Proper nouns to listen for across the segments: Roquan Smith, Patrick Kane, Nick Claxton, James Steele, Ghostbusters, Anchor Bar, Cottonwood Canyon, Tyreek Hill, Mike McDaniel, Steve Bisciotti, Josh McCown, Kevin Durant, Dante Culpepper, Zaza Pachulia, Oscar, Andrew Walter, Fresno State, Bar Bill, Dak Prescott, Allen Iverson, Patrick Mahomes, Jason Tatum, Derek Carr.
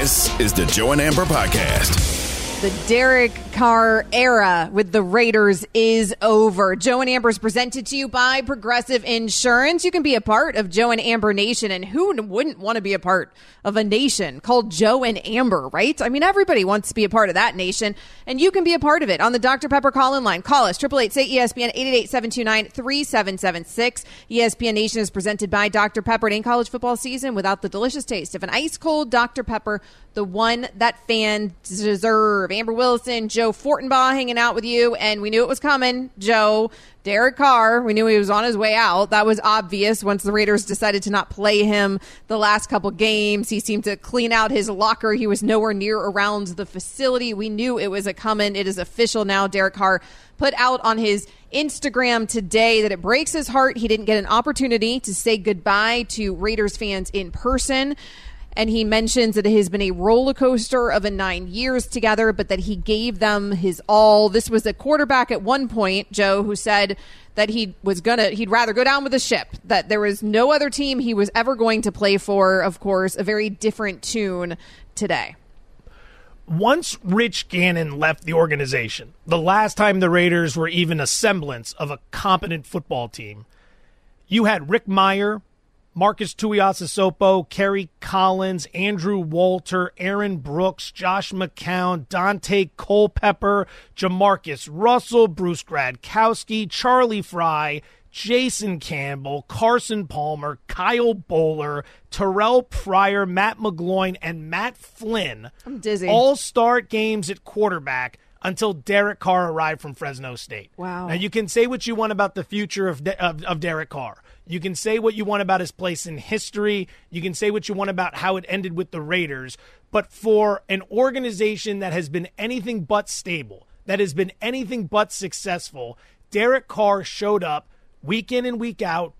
This is the Joe and Amber Podcast. The Derek Carr era with the Raiders is over. Joe and Amber is presented to you by Progressive Insurance. You can be a part of Joe and Amber Nation, and who wouldn't want to be a part of a nation called Joe and Amber, right? I mean, everybody wants to be a part of that nation, and you can be a part of it on the Dr. Pepper call-in line. Call us, 888-SAY-ESPN, 888-729-3776. ESPN Nation is presented by Dr. Pepper. It ain't college football season without the delicious taste of an ice-cold Dr. Pepper, the one that fans deserve. Amber Wilson, Joe Fortenbaugh hanging out with you, and we knew it was coming. Joe, Derek Carr, we knew he was on his way out. That was obvious once the Raiders decided to not play him the last couple games. He seemed to clean out his locker. He was nowhere near around the facility. We knew it was a coming. It is official now. Derek Carr put out on his Instagram today that it breaks his heart he didn't get an opportunity to say goodbye to Raiders fans in person. And he mentions that it has been a roller coaster of 9 years together, but that he gave them his all. This was a quarterback at one point, Joe, who said that he'd rather go down with the ship, that there was no other team he was ever going to play for. Of course, a very different tune today. Once Rich Gannon left the organization, the last time the Raiders were even a semblance of a competent football team, you had Rick Meyer, Marcus Tuiasasopo, Kerry Collins, Andrew Walter, Aaron Brooks, Josh McCown, Dante Culpepper, Jamarcus Russell, Bruce Gradkowski, Charlie Fry, Jason Campbell, Carson Palmer, Kyle Bowler, Terrell Pryor, Matt McGloin, and Matt Flynn all start games at quarterback until Derek Carr arrived from Fresno State. Wow. Now, you can say what you want about the future of Derek Carr. You can say what you want about his place in history. You can say what you want about how it ended with the Raiders. But for an organization that has been anything but stable, that has been anything but successful, Derek Carr showed up week in and week out,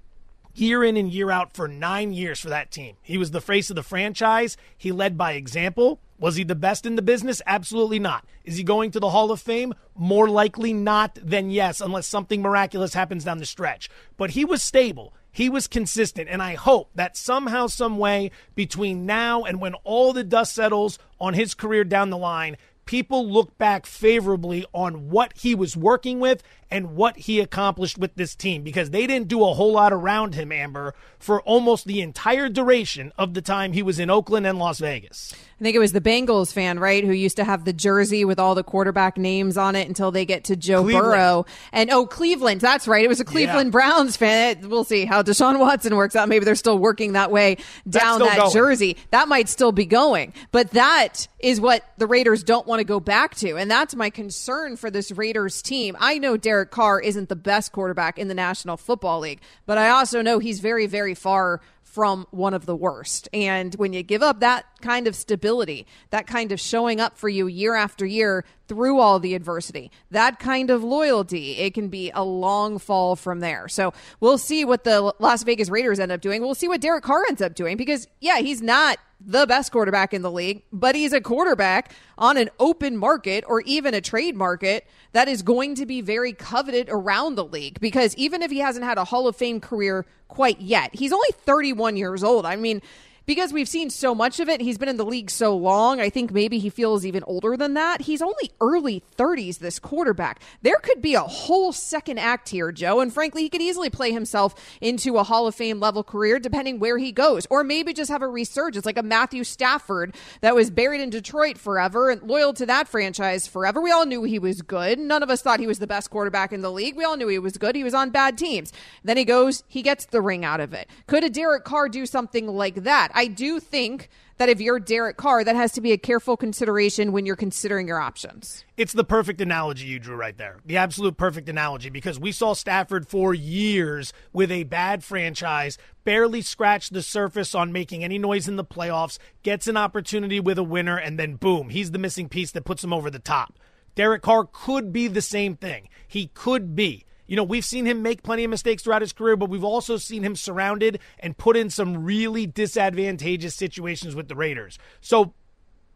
year in and year out for 9 years for that team. He was the face of the franchise. He led by example. Was he the best in the business? Absolutely not. Is he going to the Hall of Fame? More likely not than yes, unless something miraculous happens down the stretch. But he was stable. He was consistent. And I hope that somehow, some way, between now and when all the dust settles on his career down the line, people look back favorably on what he was working with and what he accomplished with this team, because they didn't do a whole lot around him, Amber, for almost the entire duration of the time he was in Oakland and Las Vegas. I think it was the Bengals fan, right, who used to have the jersey with all the quarterback names on it until they get to Joe Burrow. And, Cleveland, that's right. It was a Cleveland Browns fan. We'll see how Deshaun Watson works out. Maybe they're still working that way down that jersey. That might still be going. But that is what the Raiders don't want to go back to, and that's my concern for this Raiders team. I know Derek Carr isn't the best quarterback in the National Football League, but I also know he's very, very far from one of the worst. And when you give up that kind of stability, that kind of showing up for you year after year through all the adversity, that kind of loyalty, it can be a long fall from there. So we'll see what the Las Vegas Raiders end up doing. We'll see what Derek Carr ends up doing, because, he's not the best quarterback in the league, but he's a quarterback on an open market or even a trade market that is going to be very coveted around the league, because even if he hasn't had a Hall of Fame career quite yet, he's only 31 years old. I mean, because we've seen so much of it, he's been in the league so long, I think maybe he feels even older than that. He's only early 30s, this quarterback. There could be a whole second act here, Joe, and frankly, he could easily play himself into a Hall of Fame level career depending where he goes, or maybe just have a resurgence like a Matthew Stafford that was buried in Detroit forever and loyal to that franchise forever. We all knew he was good. None of us thought he was the best quarterback in the league. We all knew he was good. He was on bad teams. Then he goes, he gets the ring out of it. Could a Derek Carr do something like that? I do think that if you're Derek Carr, that has to be a careful consideration when you're considering your options. It's the perfect analogy you drew right there. The absolute perfect analogy, because we saw Stafford for years with a bad franchise, barely scratched the surface on making any noise in the playoffs, gets an opportunity with a winner, and then boom, he's the missing piece that puts him over the top. Derek Carr could be the same thing. He could be. We've seen him make plenty of mistakes throughout his career, but we've also seen him surrounded and put in some really disadvantageous situations with the Raiders. So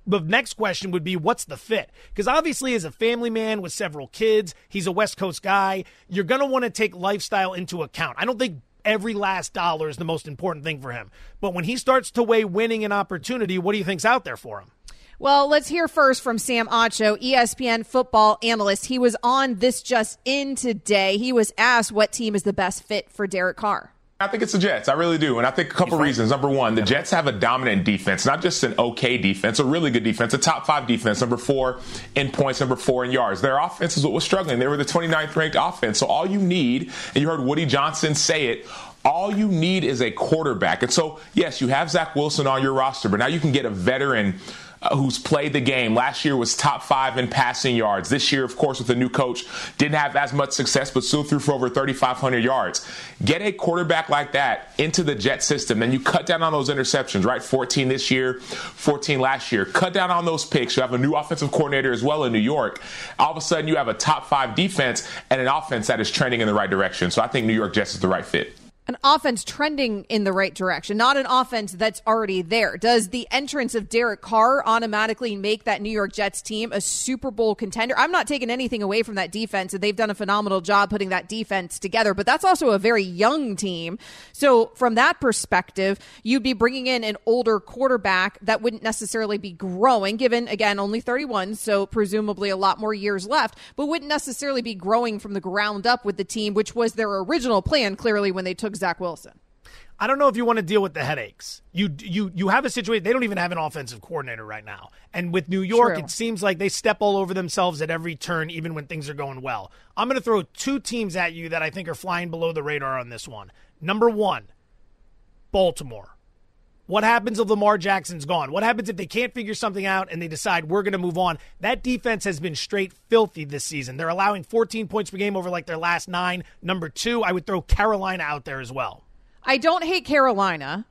the next question would be, what's the fit? Because obviously, as a family man with several kids, he's a West Coast guy. You're going to want to take lifestyle into account. I don't think every last dollar is the most important thing for him. But when he starts to weigh winning and opportunity, what do you think's out there for him? Well, let's hear first from Sam Ocho, ESPN football analyst. He was on This Just In today. He was asked what team is the best fit for Derek Carr. I think it's the Jets. I really do. And I think a couple reasons. Number one, the Jets have a dominant defense, not just an okay defense, a really good defense, a top five defense, number four in points, number four in yards. Their offense is what was struggling. They were the 29th ranked offense. So all you need, and you heard Woody Johnson say it, all you need is a quarterback. And so, yes, you have Zach Wilson on your roster, but now you can get a veteran who's played the game. Last year was top five in passing yards. This year, of course, with the new coach, didn't have as much success, but still threw for over 3,500 yards. Get a quarterback like that into the Jet system, and you cut down on those interceptions, right? 14 this year, 14 last year. Cut down on those picks. You have a new offensive coordinator as well in New York. All of a sudden, you have a top five defense and an offense that is trending in the right direction. So I think New York Jets is the right fit. An offense trending in the right direction, not an offense that's already there. Does the entrance of Derek Carr automatically make that New York Jets team a Super Bowl contender? I'm not taking anything away from that defense, and they've done a phenomenal job putting that defense together, but that's also a very young team. So from that perspective, you'd be bringing in an older quarterback that wouldn't necessarily be growing, given, again, only 31, so presumably a lot more years left, but wouldn't necessarily be growing from the ground up with the team, which was their original plan, clearly, when they took Zach Wilson. I don't know if you want to deal with the headaches. You have a situation. They don't even have an offensive coordinator right now. And with New York, It seems like they step all over themselves at every turn, even when things are going well. I'm going to throw two teams at you that I think are flying below the radar on this one. Number one, Baltimore. What happens if Lamar Jackson's gone? What happens if they can't figure something out and they decide we're going to move on? That defense has been straight filthy this season. They're allowing 14 points per game over like their last nine. Number two, I would throw Carolina out there as well. I don't hate Carolina.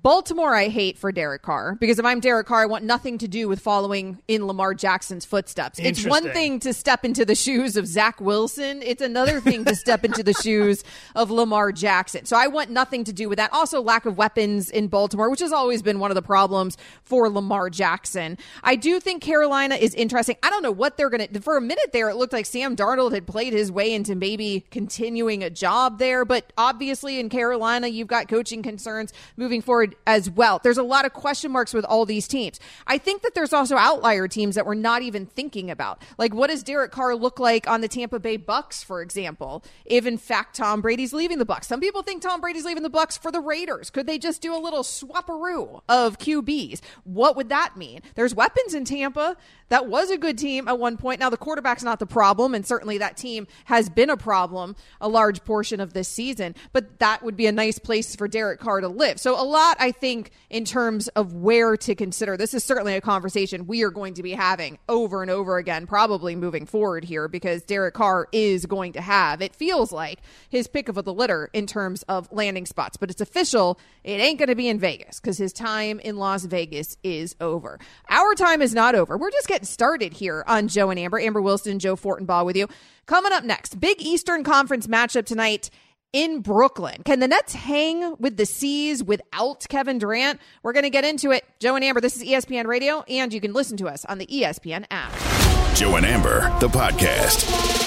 Baltimore I hate for Derek Carr, because if I'm Derek Carr, I want nothing to do with following in Lamar Jackson's footsteps. It's one thing to step into the shoes of Zach Wilson. It's another thing to step into the shoes of Lamar Jackson. So I want nothing to do with that. Also, lack of weapons in Baltimore, which has always been one of the problems for Lamar Jackson. I do think Carolina is interesting. I don't know what they're going to – for a minute there, it looked like Sam Darnold had played his way into maybe continuing a job there. But obviously in Carolina, you've got coaching concerns moving forward as well. There's a lot of question marks with all these teams. I think that there's also outlier teams that we're not even thinking about. Like, what does Derek Carr look like on the Tampa Bay Bucks, for example, if in fact Tom Brady's leaving the Bucks? Some people think Tom Brady's leaving the Bucks for the Raiders. Could they just do a little swapperoo of QBs? What would that mean? There's weapons in Tampa. That was a good team at one point. Now, the quarterback's not the problem, and certainly that team has been a problem a large portion of this season, but that would be a nice place for Derek Carr to live. So a lot, I think, in terms of where to consider. This is certainly a conversation we are going to be having over and over again, probably moving forward here, because Derek Carr is going to have, it feels like, his pick of the litter in terms of landing spots. But it's official. It ain't going to be in Vegas, because his time in Las Vegas is over. Our time is not over. We're just getting started here on Joe and Amber. Amber Wilson, Joe Fortenbaugh with you. Coming up next, big Eastern Conference matchup tonight in Brooklyn. Can the Nets hang with the C's without Kevin Durant? We're going to get into it. Joe and Amber, this is ESPN Radio, and you can listen to us on the ESPN app. Joe and Amber, the podcast.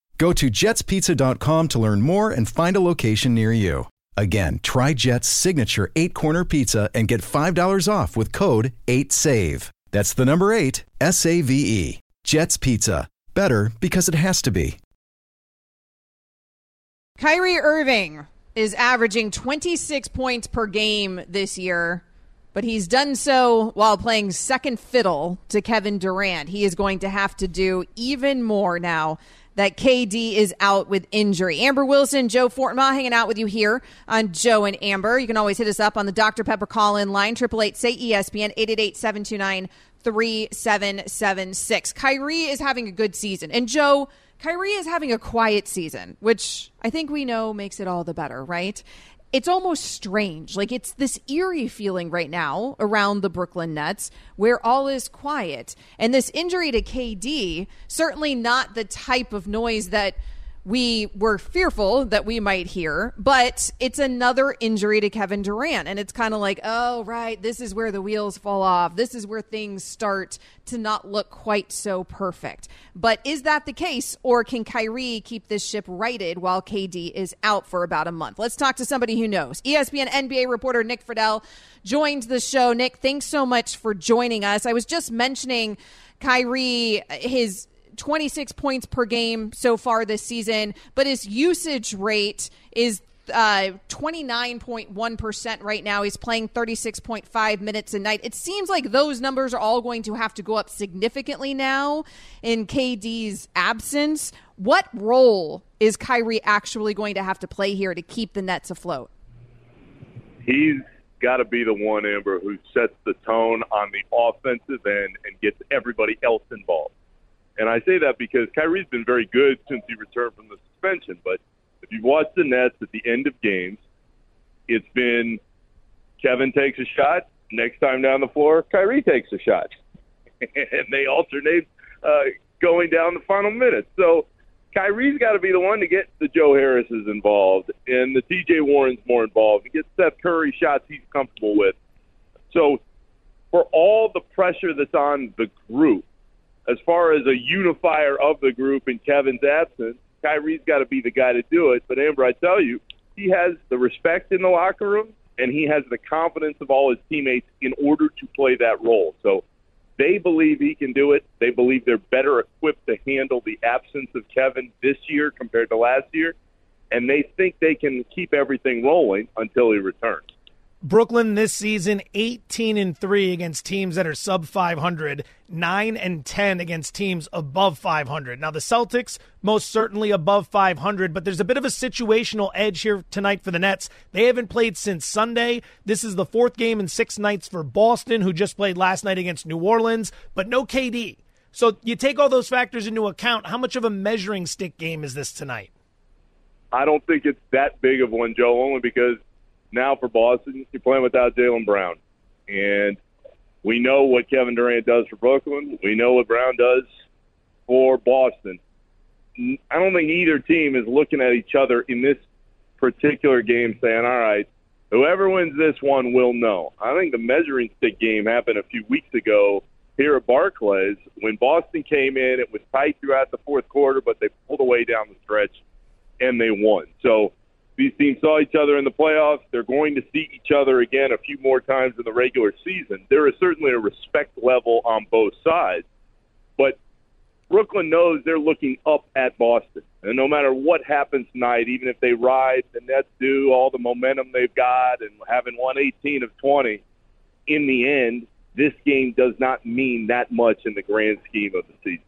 Go to jetspizza.com to learn more and find a location near you. Again, try Jet's signature 8-corner pizza and get $5 off with code 8SAVE. That's the number 8, S-A-V-E. Jet's Pizza. Better because it has to be. Kyrie Irving is averaging 26 points per game this year. but he's done so while playing second fiddle to Kevin Durant. He is going to have to do even more now that KD is out with injury. Amber Wilson, Joe Fortenbaugh hanging out with you here on Joe and Amber. You can always hit us up on the Dr. Pepper call-in line, 888-SAY-ESPN, 888-729-3776. Kyrie is having a good season. And Joe, Kyrie is having a quiet season, which I think we know makes it all the better, right? It's almost strange. Like, it's this eerie feeling right now around the Brooklyn Nets where all is quiet. And this injury to KD, certainly not the type of noise that we were fearful that we might hear, but it's another injury to Kevin Durant. And it's kind of like, oh, right, this is where the wheels fall off. This is where things start to not look quite so perfect. But is that the case, or can Kyrie keep this ship righted while KD is out for about a month? Let's talk to somebody who knows. ESPN NBA reporter Nick Friedell joined the show. Nick, thanks so much for joining us. I was just mentioning Kyrie, his 26 points per game so far this season, but his usage rate is 29.1% right now. He's playing 36.5 minutes a night. It seems like those numbers are all going to have to go up significantly now in KD's absence. What role is Kyrie actually going to have to play here to keep the Nets afloat? He's got to be the one, Amber, who sets the tone on the offensive end and gets everybody else involved. And I say that because Kyrie's been very good since he returned from the suspension. But if you've watched the Nets at the end of games, it's been Kevin takes a shot. Next time down the floor, Kyrie takes a shot. And they alternate going down the final minute. So Kyrie's got to be the one to get the Joe Harris's involved and the T.J. Warren's more involved and get Steph Curry shots he's comfortable with. So for all the pressure that's on the group, as far as a unifier of the group in Kevin's absence, Kyrie's got to be the guy to do it. But, Amber, I tell you, he has the respect in the locker room, and he has the confidence of all his teammates in order to play that role. So they believe he can do it. They believe they're better equipped to handle the absence of Kevin this year compared to last year, and they think they can keep everything rolling until he returns. Brooklyn this season, 18-3 against teams that are sub 500, 9-10 against teams above 500. Now, the Celtics, most certainly above 500, but there's a bit of a situational edge here tonight for the Nets. They haven't played since Sunday. This is the fourth game in 6 nights for Boston, who just played last night against New Orleans, but no KD. So you take all those factors into account. How much of a measuring stick game is this tonight? I don't think it's that big of one, Joe, only because now for Boston, you're playing without Jaylen Brown. And we know what Kevin Durant does for Brooklyn. We know what Brown does for Boston. I don't think either team is looking at each other in this particular game saying, all right, whoever wins this one will know. I think the measuring stick game happened a few weeks ago here at Barclays when Boston came in. It was tight throughout the fourth quarter, but they pulled away down the stretch, and they won. So these teams saw each other in the playoffs. They're going to see each other again a few more times in the regular season. There is certainly a respect level on both sides. But Brooklyn knows they're looking up at Boston. And no matter what happens tonight, even if they ride, the Nets do, all the momentum they've got, and having won 18 of 20, in the end, this game does not mean that much in the grand scheme of the season.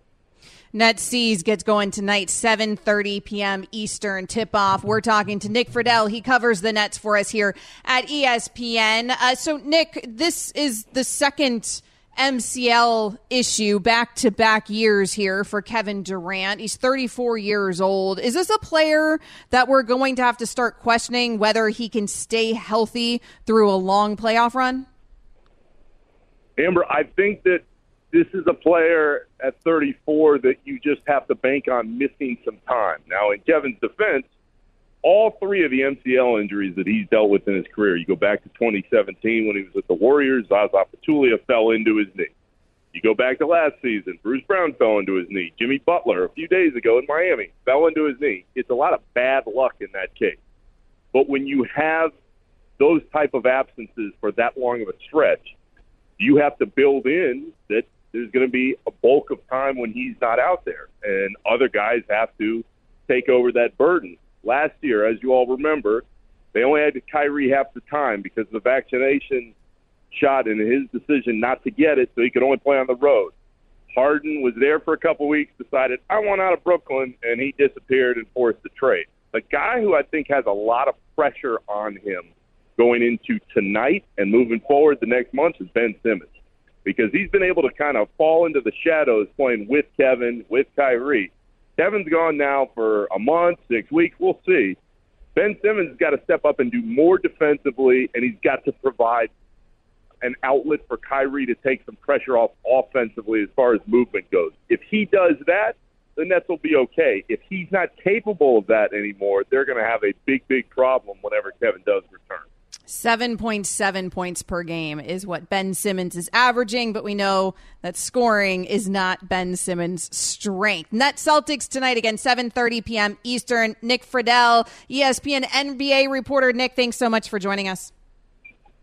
Nets Seas gets going tonight, 7:30 p.m. Eastern tip-off. We're talking to Nick Friedell. He covers the Nets for us here at ESPN. So, Nick, this is the second MCL issue back-to-back years here for Kevin Durant. He's 34 years old. Is this a player that we're going to have to start questioning whether he can stay healthy through a long playoff run? Amber, I think that this is a player at 34 that you just have to bank on missing some time. Now, in Kevin's defense, all three of the MCL injuries that he's dealt with in his career, you go back to 2017 when he was with the Warriors, Zaza Pachulia fell into his knee. You go back to last season, Bruce Brown fell into his knee. Jimmy Butler, a few days ago in Miami, fell into his knee. It's a lot of bad luck in that case. But when you have those type of absences for that long of a stretch, you have to build in that there's going to be a bulk of time when he's not out there, and other guys have to take over that burden. Last year, as you all remember, they only had Kyrie half the time because of the vaccination shot and his decision not to get it, so he could only play on the road. Harden was there for a couple weeks, decided, I want out of Brooklyn, and he disappeared and forced the trade. The guy who I think has a lot of pressure on him going into tonight and moving forward the next month is Ben Simmons, because he's been able to kind of fall into the shadows playing with Kevin, with Kyrie. Kevin's gone now for a month, 6 weeks, we'll see. Ben Simmons has got to step up and do more defensively, and he's got to provide an outlet for Kyrie to take some pressure off offensively as far as movement goes. If he does that, the Nets will be okay. If he's not capable of that anymore, they're going to have a big, big problem whenever Kevin does return. 7.7 points per game is what Ben Simmons is averaging, but we know that scoring is not Ben Simmons' strength. Nets Celtics tonight, again, 7:30 p.m. Eastern. Nick Friedell, ESPN NBA reporter. Nick, thanks so much for joining us.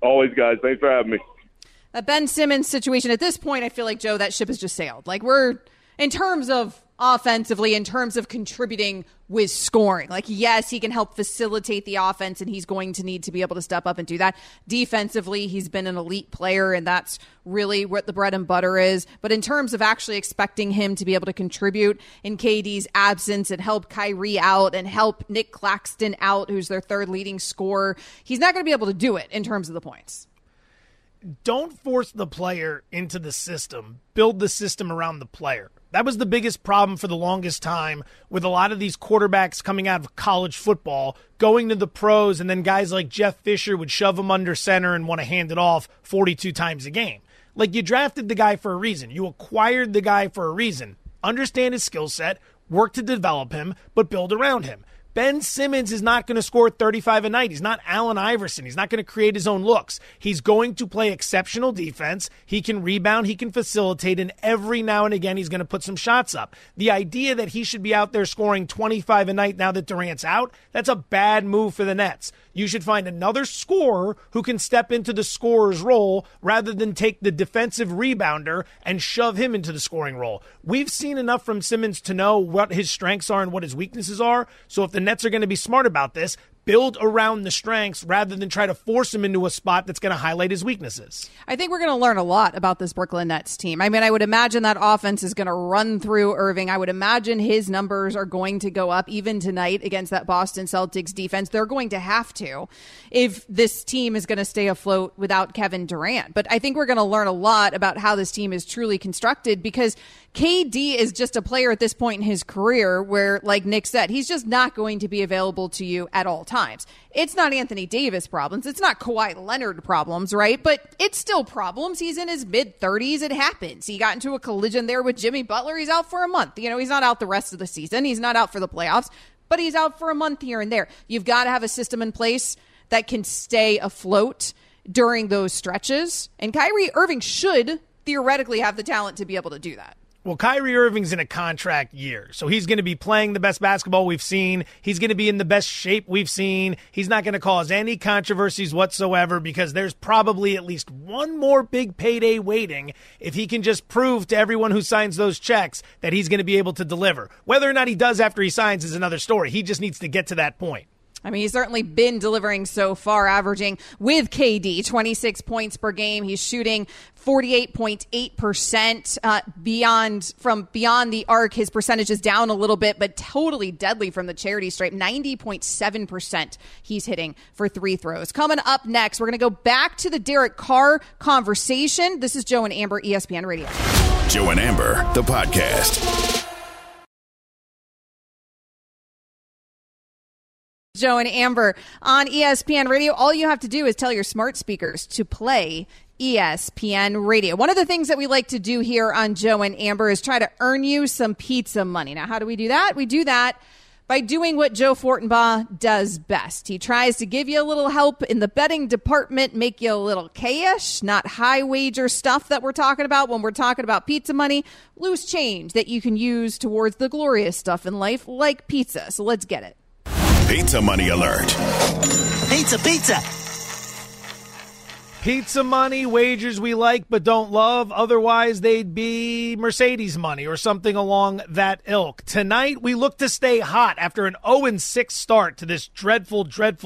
Always, guys. Thanks for having me. The Ben Simmons situation at this point, I feel like, Joe, that ship has just sailed. Like, we're, in terms of offensively, in terms of contributing with scoring. Like, yes, he can help facilitate the offense, and he's going to need to be able to step up and do that. Defensively, he's been an elite player, and that's really what the bread and butter is. But in terms of actually expecting him to be able to contribute in KD's absence and help Kyrie out and help Nick Claxton out, who's their third leading scorer, he's not going to be able to do it in terms of the points. Don't force the player into the system. Build the system around the player. That was the biggest problem for the longest time with a lot of these quarterbacks coming out of college football, going to the pros, and then guys like Jeff Fisher would shove them under center and want to hand it off 42 times a game. Like, you drafted the guy for a reason. You acquired the guy for a reason. Understand his skill set, work to develop him, but build around him. Ben Simmons is not going to score 35 a night. He's not Allen Iverson. He's not going to create his own looks. He's going to play exceptional defense. He can rebound. He can facilitate. And every now and again, he's going to put some shots up. The idea that he should be out there scoring 25 a night now that Durant's out, that's a bad move for the Nets. You should find another scorer who can step into the scorer's role rather than take the defensive rebounder and shove him into the scoring role. We've seen enough from Simmons to know what his strengths are and what his weaknesses are. So if the Nets are going to be smart about this, build around the strengths rather than try to force him into a spot that's going to highlight his weaknesses. I think we're going to learn a lot about this Brooklyn Nets team. I mean, I would imagine that offense is going to run through Irving. I would imagine his numbers are going to go up even tonight against that Boston Celtics defense. They're going to have to if this team is going to stay afloat without Kevin Durant. But I think we're going to learn a lot about how this team is truly constructed, because KD is just a player at this point in his career where, like Nick said, he's just not going to be available to you at all times. It's not Anthony Davis problems. It's not Kawhi Leonard problems, right? But it's still problems. He's in his mid-30s. It happens. He got into a collision there with Jimmy Butler. He's out for a month. You know, he's not out the rest of the season. He's not out for the playoffs, but he's out for a month here and there. You've got to have a system in place that can stay afloat during those stretches. And Kyrie Irving should theoretically have the talent to be able to do that. Well, Kyrie Irving's in a contract year, so he's going to be playing the best basketball we've seen. He's going to be in the best shape we've seen. He's not going to cause any controversies whatsoever, because there's probably at least one more big payday waiting if he can just prove to everyone who signs those checks that he's going to be able to deliver. Whether or not he does after he signs is another story. He just needs to get to that point. I mean, he's certainly been delivering so far, averaging with KD 26 points per game. He's shooting 48.8% beyond the arc. His percentage is down a little bit, but totally deadly from the charity stripe. 90.7% he's hitting for free throws. Coming up next, we're going to go back to the Derek Carr conversation. This is Joe and Amber, ESPN Radio. Joe and Amber, the podcast. Joe and Amber on ESPN Radio. All you have to do is tell your smart speakers to play ESPN Radio. One of the things that we like to do here on Joe and Amber is try to earn you some pizza money. Now, how do we do that? We do that by doing what Joe Fortenbaugh does best. He tries to give you a little help in the betting department, make you a little cash, not high wager stuff that we're talking about when we're talking about pizza money, loose change that you can use towards the glorious stuff in life like pizza. So let's get it. Pizza money alert. Pizza, pizza. Pizza money, wagers we like but don't love. Otherwise, they'd be Mercedes money or something along that ilk. Tonight, we look to stay hot after an 0-6 start to this dreadful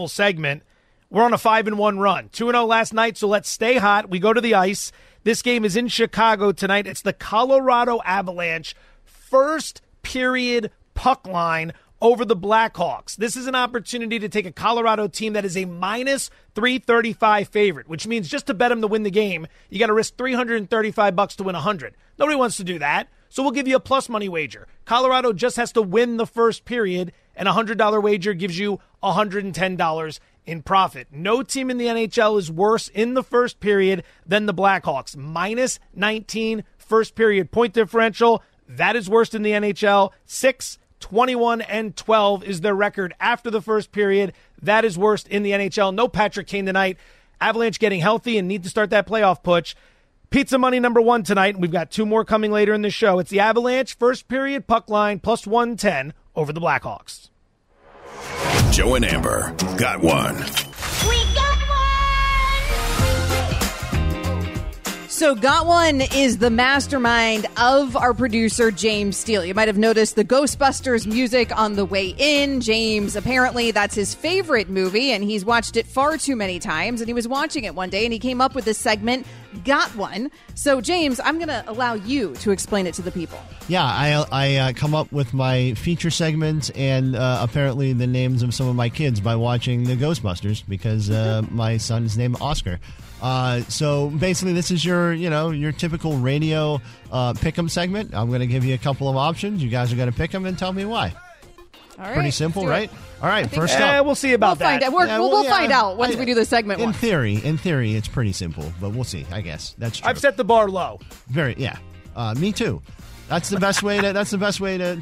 segment. We're on a 5-1 run. 2-0 last night, so let's stay hot. We go to the ice. This game is in Chicago tonight. It's the Colorado Avalanche. First period puck line over the Blackhawks. This is an opportunity to take a Colorado team that is a minus 335 favorite, which means just to bet them to win the game, you got to risk $335 to win 100. Nobody wants to do that. So we'll give you a plus money wager. Colorado just has to win the first period, and a $100 wager gives you $110 in profit. No team in the NHL is worse in the first period than the Blackhawks. Minus 19 first period point differential. That is worse than the NHL. 6-21-12 is their record after the first period. That is worst in the NHL. No Patrick Kane tonight. Avalanche getting healthy and need to start that playoff push. Pizza money number one tonight, and we've got two more coming later in the show. It's the Avalanche first period puck line plus 110 over the Blackhawks. Joe and Amber got one. We got one. So, got one is the mastermind of our producer James Steele. You might have noticed the Ghostbusters music on the way in. James, apparently, that's his favorite movie, and he's watched it far too many times. And he was watching it one day, and he came up with this segment. Got one. So, James, I'm going to allow you to explain it to the people. Yeah, I come up with my feature segments and apparently the names of some of my kids by watching the Ghostbusters because my son's named Oscar. So basically, this is your typical radio pick'em segment. I'm going to give you a couple of options. You guys are going to pick them and tell me why. All right, pretty simple, right? All right, first up. We'll see about that. We'll find out once we do the segment one. In theory, it's pretty simple, but we'll see, I guess. That's true. I've set the bar low. Very, yeah. Me too. That's the best way to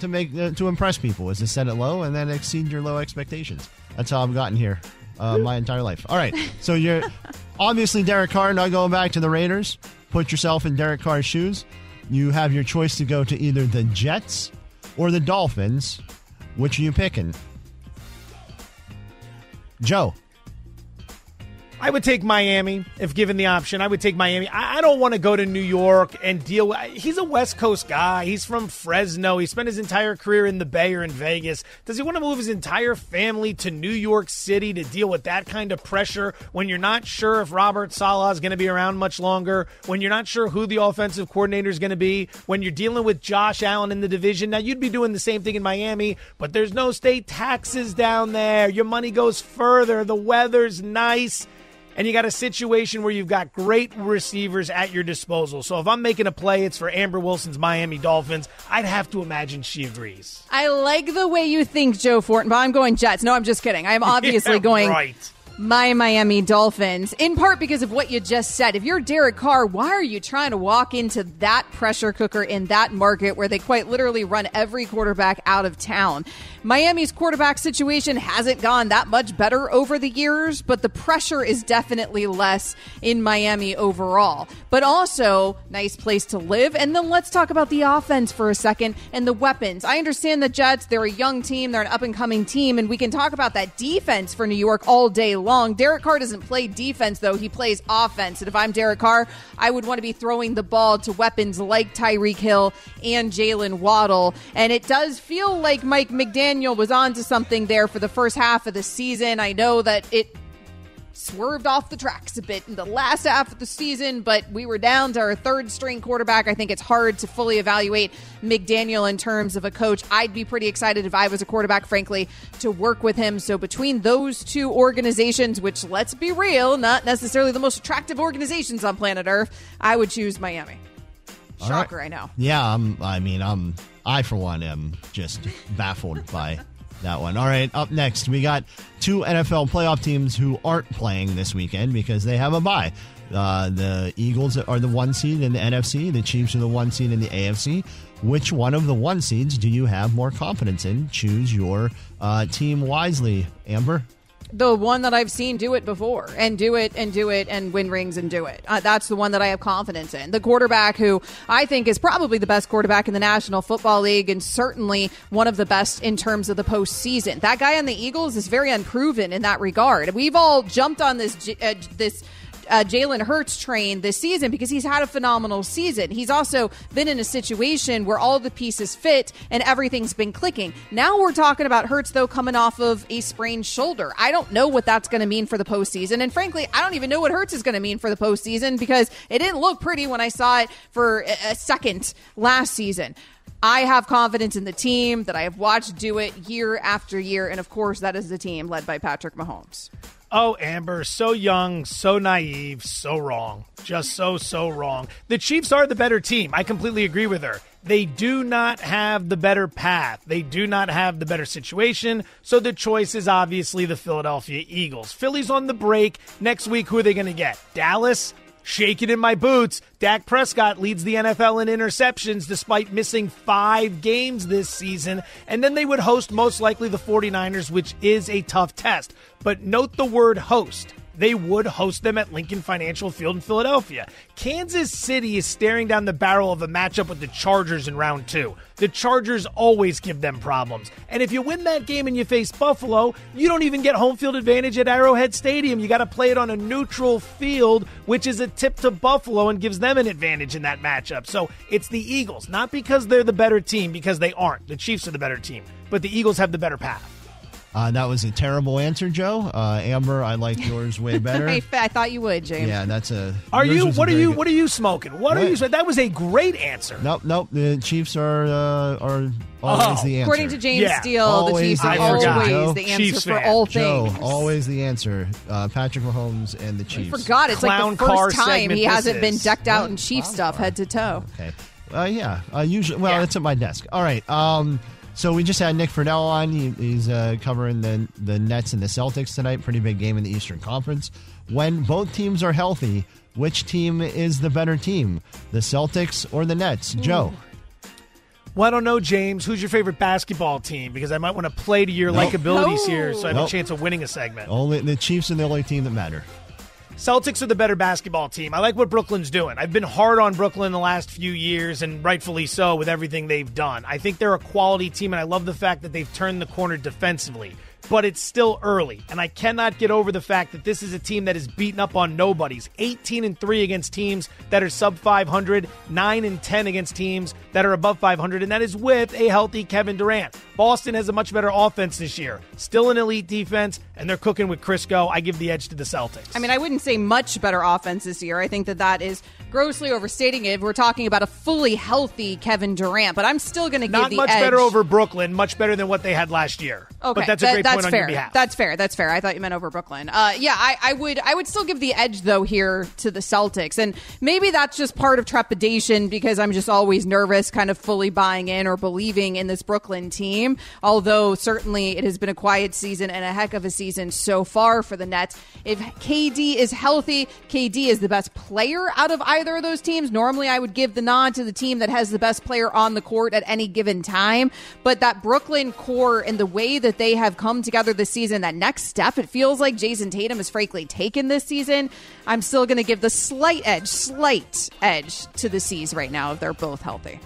to impress people is to set it low and then exceed your low expectations. That's how I've gotten here my entire life. All right, so you're obviously Derek Carr not going back to the Raiders. Put yourself in Derek Carr's shoes. You have your choice to go to either the Jets or the Dolphins. Which are you picking? Joe. I would take Miami if given the option. I would take Miami. I don't want to go to New York and deal with... He's a West Coast guy. He's from Fresno. He spent his entire career in the Bay or in Vegas. Does he want to move his entire family to New York City to deal with that kind of pressure when you're not sure if Robert Saleh is going to be around much longer, when you're not sure who the offensive coordinator is going to be, when you're dealing with Josh Allen in the division? Now, you'd be doing the same thing in Miami, but there's no state taxes down there. Your money goes further. The weather's nice. And you got a situation where you've got great receivers at your disposal. So if I'm making a play, it's for Amber Wilson's Miami Dolphins. I'd have to imagine she agrees. I like the way you think, Joe Fortenbaugh. I'm going Jets. No, I'm just kidding. I'm obviously going right. My Miami Dolphins, in part because of what you just said. If you're Derek Carr, why are you trying to walk into that pressure cooker in that market where they quite literally run every quarterback out of town? Miami's quarterback situation hasn't gone that much better over the years, but the pressure is definitely less in Miami overall. But also, nice place to live. And then let's talk about the offense for a second and the weapons. I understand the Jets, they're a young team, they're an up-and-coming team, and we can talk about that defense for New York all day long. Derek Carr doesn't play defense, though. He plays offense. And if I'm Derek Carr, I would want to be throwing the ball to weapons like Tyreek Hill and Jalen Waddle. And it does feel like Mike McDaniel was on to something there for the first half of the season. I know that it swerved off the tracks a bit in the last half of the season, but we were down to our third string quarterback. I think it's hard to fully evaluate McDaniel in terms of a coach. I'd be pretty excited if I was a quarterback, frankly, to work with him. So between those two organizations, which, let's be real, not necessarily the most attractive organizations on planet Earth, I would choose Miami. Shocker, right. I know. Yeah, I for one am just baffled by that one. All right, up next, we got two NFL playoff teams who aren't playing this weekend because they have a bye. The Eagles are the one seed in the NFC. The Chiefs are the one seed in the AFC. Which one of the one seeds do you have more confidence in? Choose your team wisely, Amber. The one that I've seen do it before and do it and win rings and do it. That's the one that I have confidence in. The quarterback who I think is probably the best quarterback in the National Football League and certainly one of the best in terms of the postseason. That guy on the Eagles is very unproven in that regard. We've all jumped on this Jalen Hurts train this season because he's had a phenomenal season. He's also been in a situation where all the pieces fit and everything's been clicking. Now we're talking about Hurts, though, coming off of a sprained shoulder. I don't know what that's going to mean for the postseason. And frankly, I don't even know what Hurts is going to mean for the postseason because it didn't look pretty when I saw it for a second last season. I have confidence in the team that I have watched do it year after year. And, of course, that is the team led by Patrick Mahomes. Oh, Amber, so young, so naive, so wrong. Just so wrong. The Chiefs are the better team. I completely agree with her. They do not have the better path. They do not have the better situation. So the choice is obviously the Philadelphia Eagles. Philly's on the break. Next week, who are they going to get? Dallas? Shake it in my boots. Dak Prescott leads the NFL in interceptions despite missing 5 games this season. And then they would host most likely the 49ers, which is a tough test. But note the word host. They would host them at Lincoln Financial Field in Philadelphia. Kansas City is staring down the barrel of a matchup with the Chargers in round 2. The Chargers always give them problems. And if you win that game and you face Buffalo, you don't even get home field advantage at Arrowhead Stadium. You got to play it on a neutral field, which is a tip to Buffalo and gives them an advantage in that matchup. So it's the Eagles, not because they're the better team, because they aren't. The Chiefs are the better team, but the Eagles have the better path. That was a terrible answer, Joe. Amber, I like yours way better. I thought you would, James. Yeah, that's a. Are you? What are you? Good. What are you smoking? What are you? That was a great answer. Nope. The Chiefs are always the answer. According to James Steele, always the Chiefs are always the answer Chiefs for fan. All things. Joe, always the answer. Patrick Mahomes and the Chiefs. I forgot. It's Clown like the first time he hasn't been decked out in Chiefs stuff head to toe. Okay. Usually, it's at my desk. All right. So we just had Nick Friedell on. He's covering the Nets and the Celtics tonight. Pretty big game in the Eastern Conference. When both teams are healthy, which team is the better team, the Celtics or the Nets? Joe? Well, I don't know, James. Who's your favorite basketball team? Because I might want to play to your likabilities here so I have a chance of winning a segment. Only the Chiefs are the only team that matter. Celtics are the better basketball team. I like what Brooklyn's doing. I've been hard on Brooklyn the last few years, and rightfully so with everything they've done. I think they're a quality team, and I love the fact that they've turned the corner defensively. But it's still early, and I cannot get over the fact that this is a team that is beaten up on nobodies. 18-3 against teams that are sub-500, 9-10 against teams that are above 500, and that is with a healthy Kevin Durant. Boston has a much better offense this year. Still an elite defense, and they're cooking with Crisco. I give the edge to the Celtics. I mean, I wouldn't say much better offense this year. I think that is grossly overstating it. We're talking about a fully healthy Kevin Durant, but I'm still going to give the edge. Not much better over Brooklyn, much better than what they had last year. Okay, but that's a great point on your behalf. That's fair. I thought you meant over Brooklyn. I would still give the edge, though, here to the Celtics. And maybe that's just part of trepidation because I'm just always nervous, kind of fully buying in or believing in this Brooklyn team. Although certainly it has been a quiet season and a heck of a season so far for the Nets. If KD is healthy, KD is the best player out of either of those teams. Normally I would give the nod to the team that has the best player on the court at any given time. But that Brooklyn core and the way that they have come together this season, that next step it feels like Jason Tatum has frankly taken this season, I'm still going to give the slight edge to the C's right now if they're both healthy.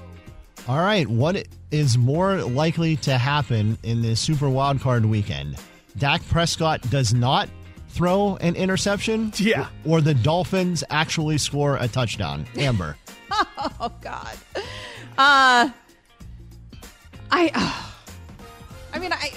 All right, what is more likely to happen in this Super Wildcard weekend? Dak Prescott does not throw an interception, or the Dolphins actually score a touchdown? Amber? Oh God.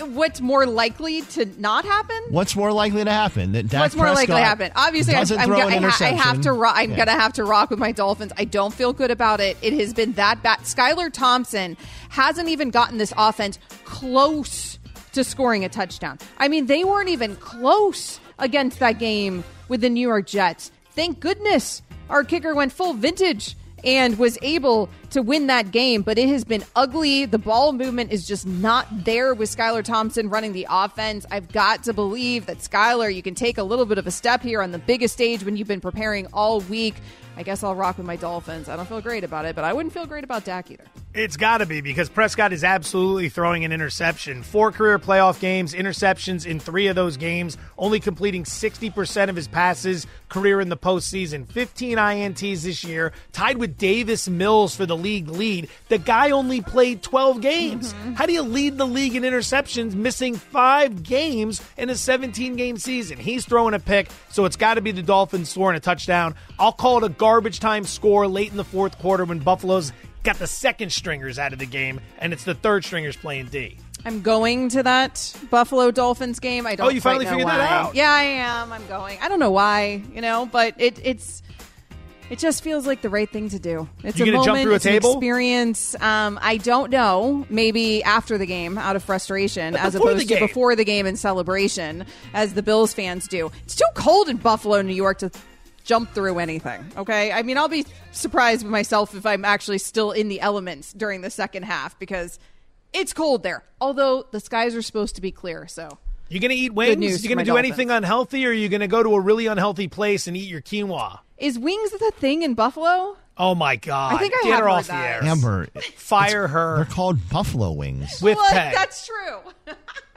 What's more likely to not happen? What's more likely to happen? That Dak Prescott happen? Obviously, I'm going to have to rock with my Dolphins. I don't feel good about it. It has been that bad. Skylar Thompson hasn't even gotten this offense close to scoring a touchdown. I mean, they weren't even close against that game with the New York Jets. Thank goodness our kicker went full vintage and was able to win that game, but it has been ugly. The ball movement is just not there with Skylar Thompson running the offense. I've got to believe that, Skylar, you can take a little bit of a step here on the biggest stage when you've been preparing all week. I guess I'll rock with my Dolphins. I don't feel great about it, but I wouldn't feel great about Dak either. It's got to be, because Prescott is absolutely throwing an interception. 4 career playoff games, interceptions in 3 of those games, only completing 60% of his passes career in the postseason. 15 INTs this year, tied with Davis Mills for the league lead. The guy only played 12 games. Mm-hmm. How do you lead the league in interceptions missing 5 games in a 17-game season? He's throwing a pick, so it's got to be the Dolphins scoring a touchdown. I'll call it a garbage time score late in the fourth quarter when Buffalo's got the second stringers out of the game, and it's the third stringers playing D. I'm going to that Buffalo Dolphins game. I don't. Oh, you finally figured that out? Yeah, I am. I'm going. I don't know why, you know, but it just feels like the right thing to do. It's a moment. Jump through a table? An experience. I don't know. Maybe after the game, out of frustration, as opposed to before the game in celebration, as the Bills fans do. It's too cold in Buffalo, New York, to jump through anything, okay? I mean, I'll be surprised with myself if I'm actually still in the elements during the second half, because it's cold there. Although the skies are supposed to be clear, so. You're going to eat wings? You're going to do anything unhealthy, or are you going to go to a really unhealthy place and eat your quinoa? Is wings the thing in Buffalo? Oh, my God. I think I have heard off that. The air. Amber. Fire her. They're called buffalo wings. With peg. That's true.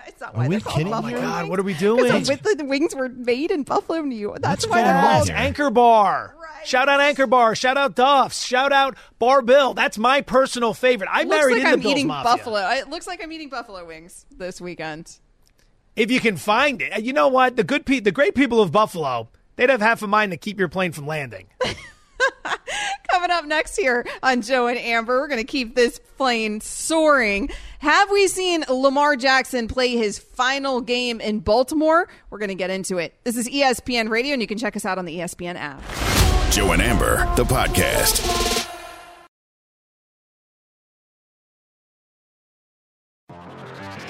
It's not why they're called buffalo wings. Oh, my God. What are we doing? Because the wings were made in Buffalo, New York. That's why they're called. Anchor Bar. Right. Shout out Anchor Bar. Shout out Duff's. Shout out Bar Bill. That's my personal favorite. I married in the Bills Mafia. It looks like I'm eating buffalo wings this weekend. If you can find it. You know what? The great people of Buffalo, they'd have half a mind to keep your plane from landing. Coming up next here on Joe and Amber, we're going to keep this plane soaring. Have we seen Lamar Jackson play his final game in Baltimore? We're going to get into it. This is ESPN Radio, and you can check us out on the ESPN app. Joe and Amber, the podcast.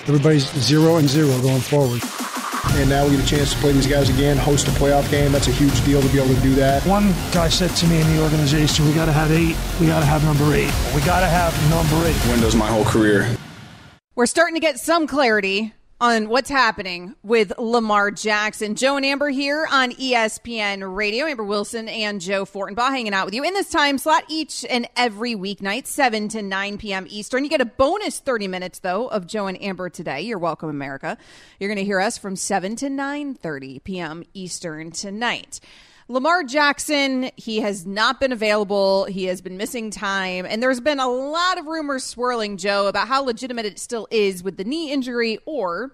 Everybody's 0-0 going forward. And now we get a chance to play these guys again, host a playoff game. That's a huge deal to be able to do that. One guy said to me in the organization, we got to have 8. We got to have number 8. We got to have number 8. Windows my whole career. We're starting to get some clarity on what's happening with Lamar Jackson. Joe and Amber here on ESPN Radio. Amber Wilson and Joe Fortenbaugh hanging out with you in this time slot each and every weeknight, 7 to 9 p.m. Eastern. You get a bonus 30 minutes, though, of Joe and Amber today. You're welcome, America. You're going to hear us from 7 to 9:30 p.m. Eastern tonight. Lamar Jackson, he has not been available. He has been missing time. And there's been a lot of rumors swirling, Joe, about how legitimate it still is with the knee injury, or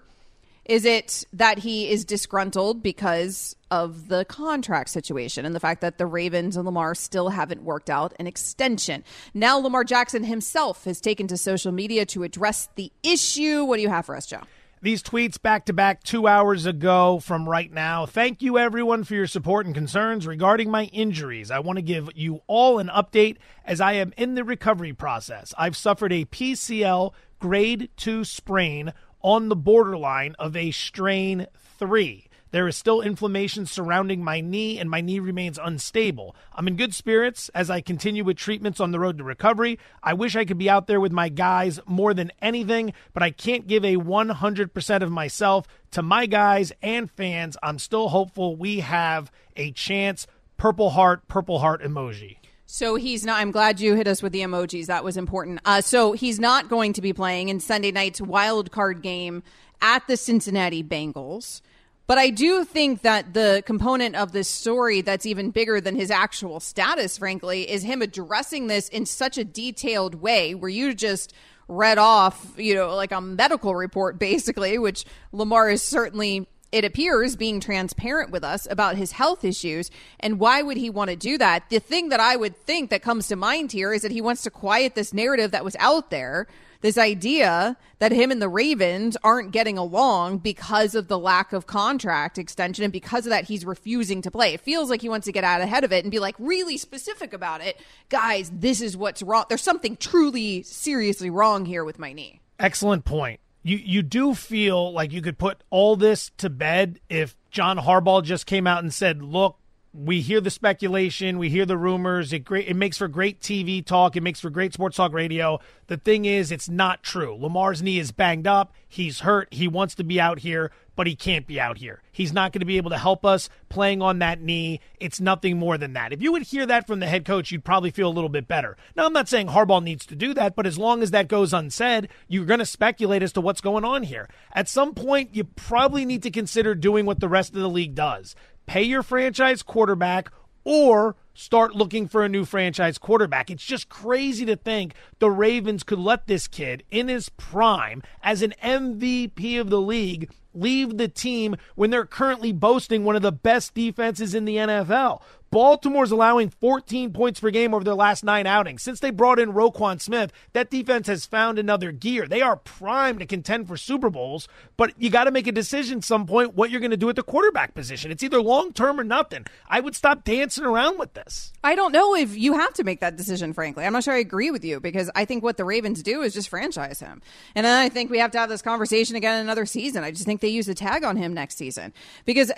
is it that he is disgruntled because of the contract situation and the fact that the Ravens and Lamar still haven't worked out an extension. Now Lamar Jackson himself has taken to social media to address the issue. What do you have for us, Joe? These tweets back-to-back 2 hours ago from right now. Thank you, everyone, for your support and concerns regarding my injuries. I want to give you all an update as I am in the recovery process. I've suffered a PCL grade 2 sprain on the borderline of a strain 3. There is still inflammation surrounding my knee, and my knee remains unstable. I'm in good spirits as I continue with treatments on the road to recovery. I wish I could be out there with my guys more than anything, but I can't give a 100% of myself to my guys and fans. I'm still hopeful we have a chance. Purple heart emoji. So he's not, I'm glad you hit us with the emojis. That was important. So he's not going to be playing in Sunday night's wild card game at the Cincinnati Bengals. But I do think that the component of this story that's even bigger than his actual status, frankly, is him addressing this in such a detailed way where you just read off, you know, like a medical report, basically, which Lamar is certainly, it appears, being transparent with us about his health issues. And why would he want to do that? The thing that I would think that comes to mind here is that he wants to quiet this narrative that was out there. This idea that him and the Ravens aren't getting along because of the lack of contract extension, and because of that, he's refusing to play. It feels like he wants to get out ahead of it and be like really specific about it. Guys, this is what's wrong. There's something truly seriously wrong here with my knee. Excellent point. You do feel like you could put all this to bed if John Harbaugh just came out and said, look, we hear the speculation, we hear the rumors, it makes for great TV talk, it makes for great sports talk radio. The thing is, it's not true. Lamar's knee is banged up, he's hurt, he wants to be out here, but he can't be out here. He's not going to be able to help us playing on that knee. It's nothing more than that. If you would hear that from the head coach, you'd probably feel a little bit better. Now, I'm not saying Harbaugh needs to do that, but as long as that goes unsaid, you're going to speculate as to what's going on here. At some point, you probably need to consider doing what the rest of the league does. Pay your franchise quarterback or start looking for a new franchise quarterback. It's just crazy to think the Ravens could let this kid in his prime as an MVP of the league leave the team when they're currently boasting one of the best defenses in the NFL. Baltimore's allowing 14 points per game over their last 9 outings. Since they brought in Roquan Smith, that defense has found another gear. They are primed to contend for Super Bowls, but you got to make a decision at some point what you're going to do at the quarterback position. It's either long-term or nothing. I would stop dancing around with this. I don't know if you have to make that decision, frankly. I'm not sure I agree with you, because I think what the Ravens do is just franchise him. And then I think we have to have this conversation again in another season. I just think they use a tag on him next season, because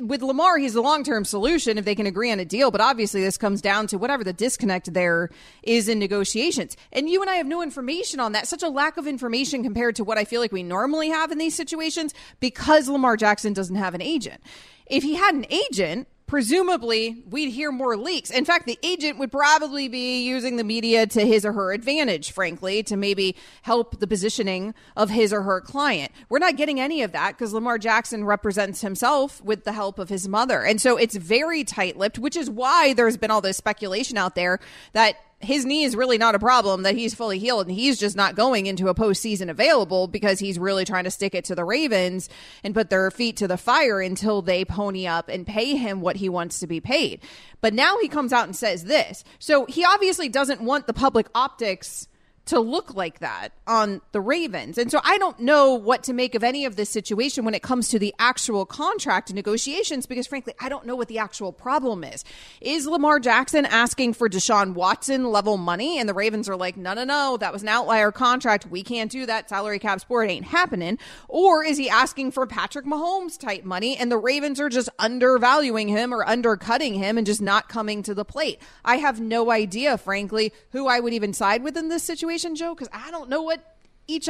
with Lamar, he's the long-term solution if they can agree on a deal. But obviously this comes down to whatever the disconnect there is in negotiations. And you and I have no information on that, such a lack of information compared to what I feel like we normally have in these situations, because Lamar Jackson doesn't have an agent. If he had an agent, presumably we'd hear more leaks. In fact, the agent would probably be using the media to his or her advantage, frankly, to maybe help the positioning of his or her client. We're not getting any of that because Lamar Jackson represents himself with the help of his mother. And so it's very tight-lipped, which is why there's been all this speculation out there that his knee is really not a problem, that he's fully healed, and he's just not going into a postseason available because he's really trying to stick it to the Ravens and put their feet to the fire until they pony up and pay him what he wants to be paid. But now he comes out and says this. So he obviously doesn't want the public optics to look like that on the Ravens. And so I don't know what to make of any of this situation when it comes to the actual contract negotiations, because frankly, I don't know what the actual problem is. Is Lamar Jackson asking for Deshaun Watson level money? And the Ravens are like, no, that was an outlier contract. We can't do that. Salary cap sport ain't happening. Or is he asking for Patrick Mahomes type money? And the Ravens are just undervaluing him or undercutting him and just not coming to the plate. I have no idea, frankly, who I would even side with in this situation, Joe, because I don't know what each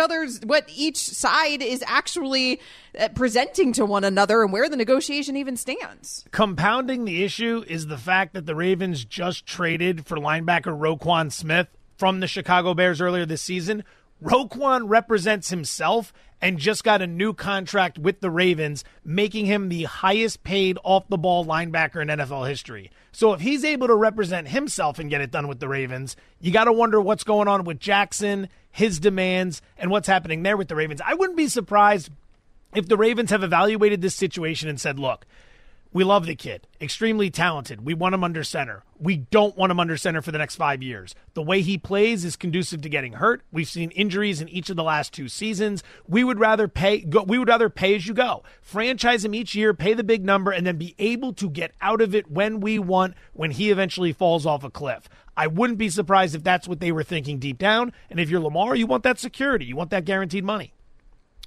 side is actually presenting to one another and where the negotiation even stands. Compounding the issue is the fact that the Ravens just traded for linebacker Roquan Smith from the Chicago Bears earlier this season. Roquan represents himself and just got a new contract with the Ravens, making him the highest paid off-the-ball linebacker in NFL history. So if he's able to represent himself and get it done with the Ravens, you got to wonder what's going on with Jackson, his demands, and what's happening there with the Ravens. I wouldn't be surprised if the Ravens have evaluated this situation and said, look, we love the kid, extremely talented. We want him under center. We don't want him under center for the next 5 years. The way he plays is conducive to getting hurt. We've seen injuries in each of the last 2 seasons. We would rather pay as you go. Franchise him each year, pay the big number, and then be able to get out of it when we want, when he eventually falls off a cliff. I wouldn't be surprised if that's what they were thinking deep down. And if you're Lamar, you want that security. You want that guaranteed money.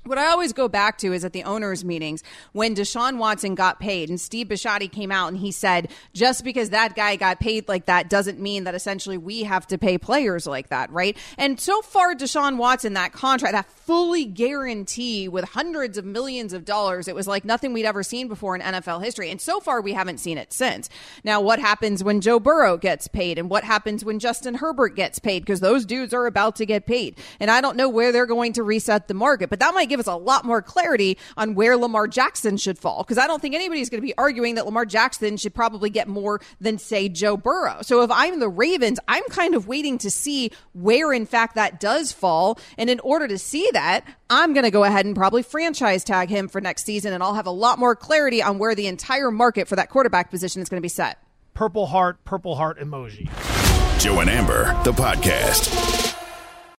What I always go back to is at the owners' meetings when Deshaun Watson got paid and Steve Bisciotti came out and he said, just because that guy got paid like that doesn't mean that essentially we have to pay players like that, right? And so far, Deshaun Watson, that contract, that fully guarantee with hundreds of millions of dollars, it was like nothing we'd ever seen before in NFL history. And so far, we haven't seen it since. Now, what happens when Joe Burrow gets paid and what happens when Justin Herbert gets paid? Because those dudes are about to get paid. And I don't know where they're going to reset the market, but that might give us a lot more clarity on where Lamar Jackson should fall, because I don't think anybody's going to be arguing that Lamar Jackson should probably get more than, say, Joe Burrow. So if I'm the Ravens, I'm kind of waiting to see where, in fact, that does fall. And in order to see that, I'm going to go ahead and probably franchise tag him for next season, and I'll have a lot more clarity on where the entire market for that quarterback position is going to be set. Purple heart emoji. Joe and Amber, the podcast.